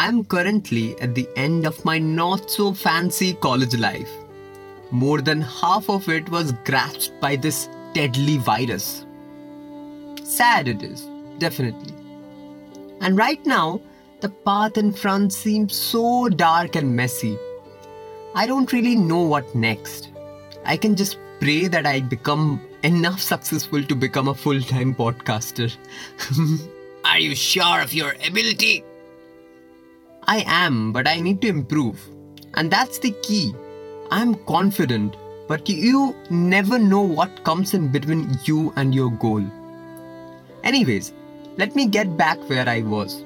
I'm currently at the end of my not-so-fancy college life. More than half of it was grasped by this deadly virus. Sad it is, definitely. And right now, the path in front seems so dark and messy. I don't really know what next. I can just pray that I become enough successful to become a full-time podcaster. Are you sure of your ability? I am, but I need to improve. And that's the key. I'm confident, but you never know what comes in between you and your goal. Anyways, let me get back where I was.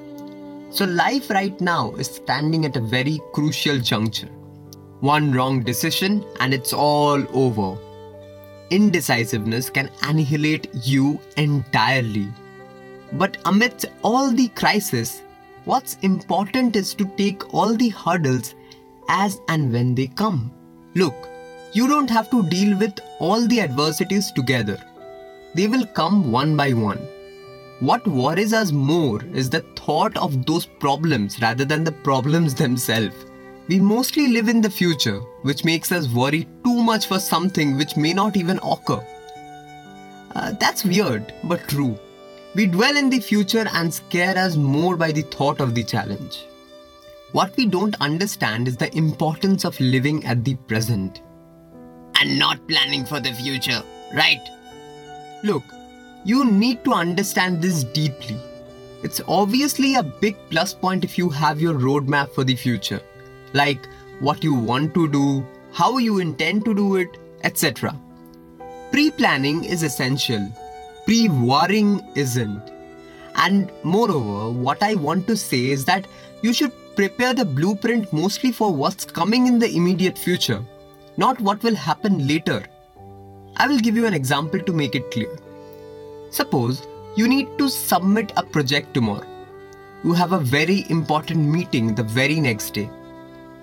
So life right now is standing at a very crucial juncture. One wrong decision and it's all over. Indecisiveness can annihilate you entirely. But amidst all the crisis, what's important is to take all the hurdles as and when they come. Look, you don't have to deal with all the adversities together. They will come one by one. What worries us more is the thought of those problems rather than the problems themselves. We mostly live in the future, which makes us worry too much for something which may not even occur. That's weird, but true. We dwell in the future and scare us more by the thought of the challenge. What we don't understand is the importance of living at the present. And not planning for the future, right? Look, you need to understand this deeply. It's obviously a big plus point if you have your roadmap for the future. Like what you want to do, how you intend to do it, etc. Pre-planning is essential. Pre-worrying isn't. And moreover, what I want to say is that you should prepare the blueprint mostly for what's coming in the immediate future, not what will happen later. I will give you an example to make it clear. Suppose you need to submit a project tomorrow. You have a very important meeting the very next day.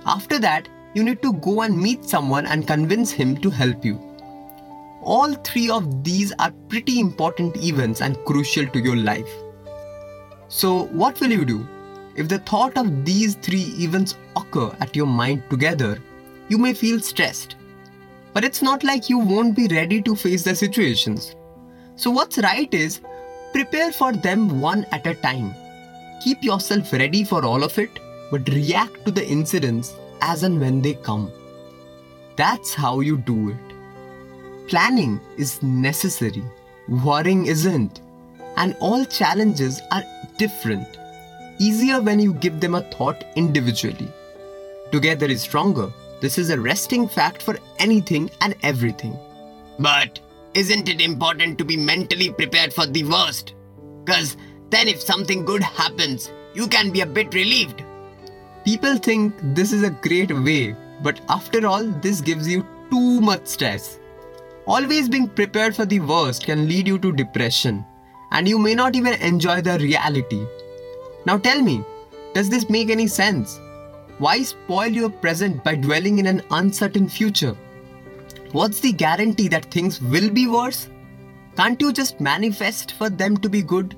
After that, you need to go and meet someone and convince him to help you. All three of these are pretty important events and crucial to your life. So what will you do? If the thought of these three events occur at your mind together, you may feel stressed. But it's not like you won't be ready to face the situations. So what's right is, prepare for them one at a time. Keep yourself ready for all of it, but react to the incidents as and when they come. That's how you do it. Planning is necessary, worrying isn't, and all challenges are different. Easier when you give them a thought individually. Together is stronger. This is a resting fact for anything and everything. But isn't it important to be mentally prepared for the worst? 'Cause then if something good happens, you can be a bit relieved. People think this is a great way, but after all, this gives you too much stress. Always being prepared for the worst can lead you to depression, and you may not even enjoy the reality. Now tell me, does this make any sense? Why spoil your present by dwelling in an uncertain future? What's the guarantee that things will be worse? Can't you just manifest for them to be good?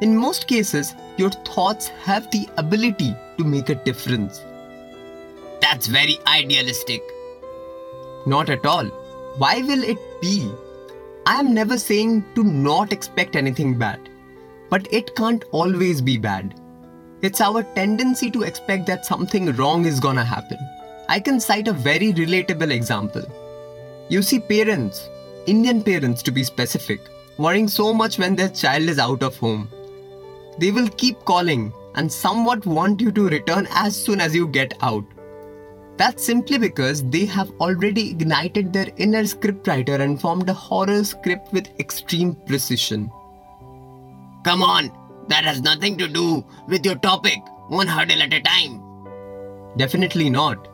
In most cases, your thoughts have the ability to make a difference. That's very idealistic. Not at all. Why will it be? I am never saying to not expect anything bad. But it can't always be bad. It's our tendency to expect that something wrong is gonna happen. I can cite a very relatable example. You see parents, Indian parents to be specific, worrying so much when their child is out of home. They will keep calling and somewhat want you to return as soon as you get out. That's simply because they have already ignited their inner scriptwriter and formed a horror script with extreme precision. Come on, that has nothing to do with your topic, one hurdle at a time. Definitely not.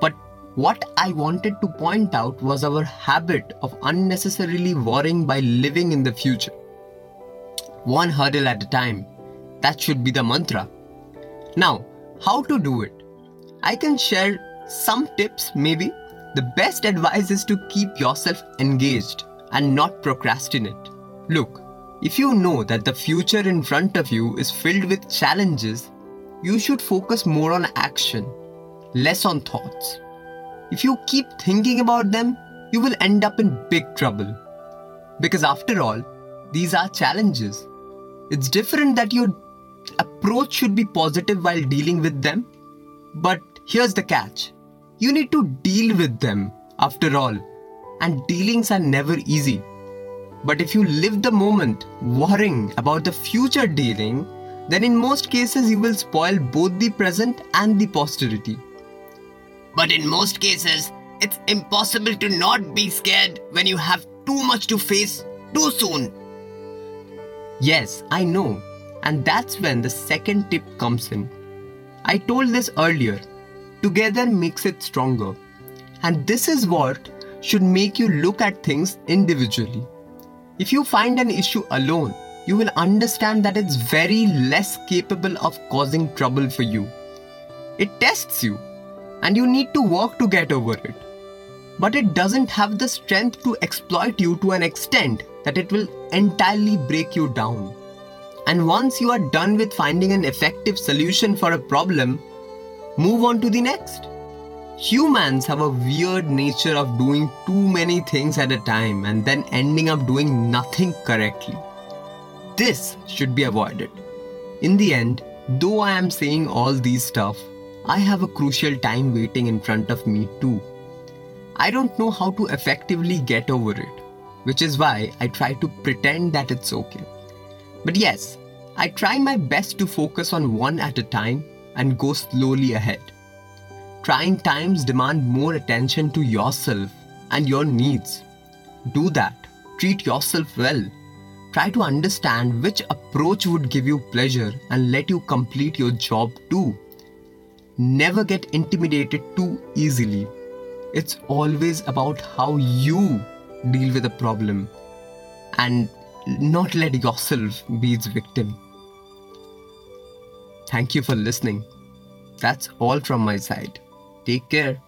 But what I wanted to point out was our habit of unnecessarily worrying by living in the future. One hurdle at a time. That should be the mantra. Now, how to do it? I can share some tips maybe. The best advice is to keep yourself engaged and not procrastinate. Look, if you know that the future in front of you is filled with challenges, you should focus more on action, less on thoughts. If you keep thinking about them, you will end up in big trouble. Because after all, these are challenges. It's different that your approach should be positive while dealing with them. But here's the catch. You need to deal with them, after all. And dealings are never easy. But if you live the moment worrying about the future dealing, then in most cases you will spoil both the present and the posterity. But in most cases, it's impossible to not be scared when you have too much to face too soon. Yes, I know. And that's when the second tip comes in. I told this earlier. Together makes it stronger. And this is what should make you look at things individually. If you find an issue alone, you will understand that it's very less capable of causing trouble for you. It tests you, and you need to work to get over it. But it doesn't have the strength to exploit you to an extent that it will entirely break you down. And once you are done with finding an effective solution for a problem, move on to the next. Humans have a weird nature of doing too many things at a time and then ending up doing nothing correctly. This should be avoided. In the end, though I am saying all these stuff, I have a crucial time waiting in front of me too. I don't know how to effectively get over it, which is why I try to pretend that it's okay. But yes, I try my best to focus on one at a time and go slowly ahead. Trying times demand more attention to yourself and your needs. Do that. Treat yourself well. Try to understand which approach would give you pleasure and let you complete your job too. Never get intimidated too easily. It's always about how you deal with a problem and not let yourself be its victim. Thank you for listening. That's all from my side. Take care.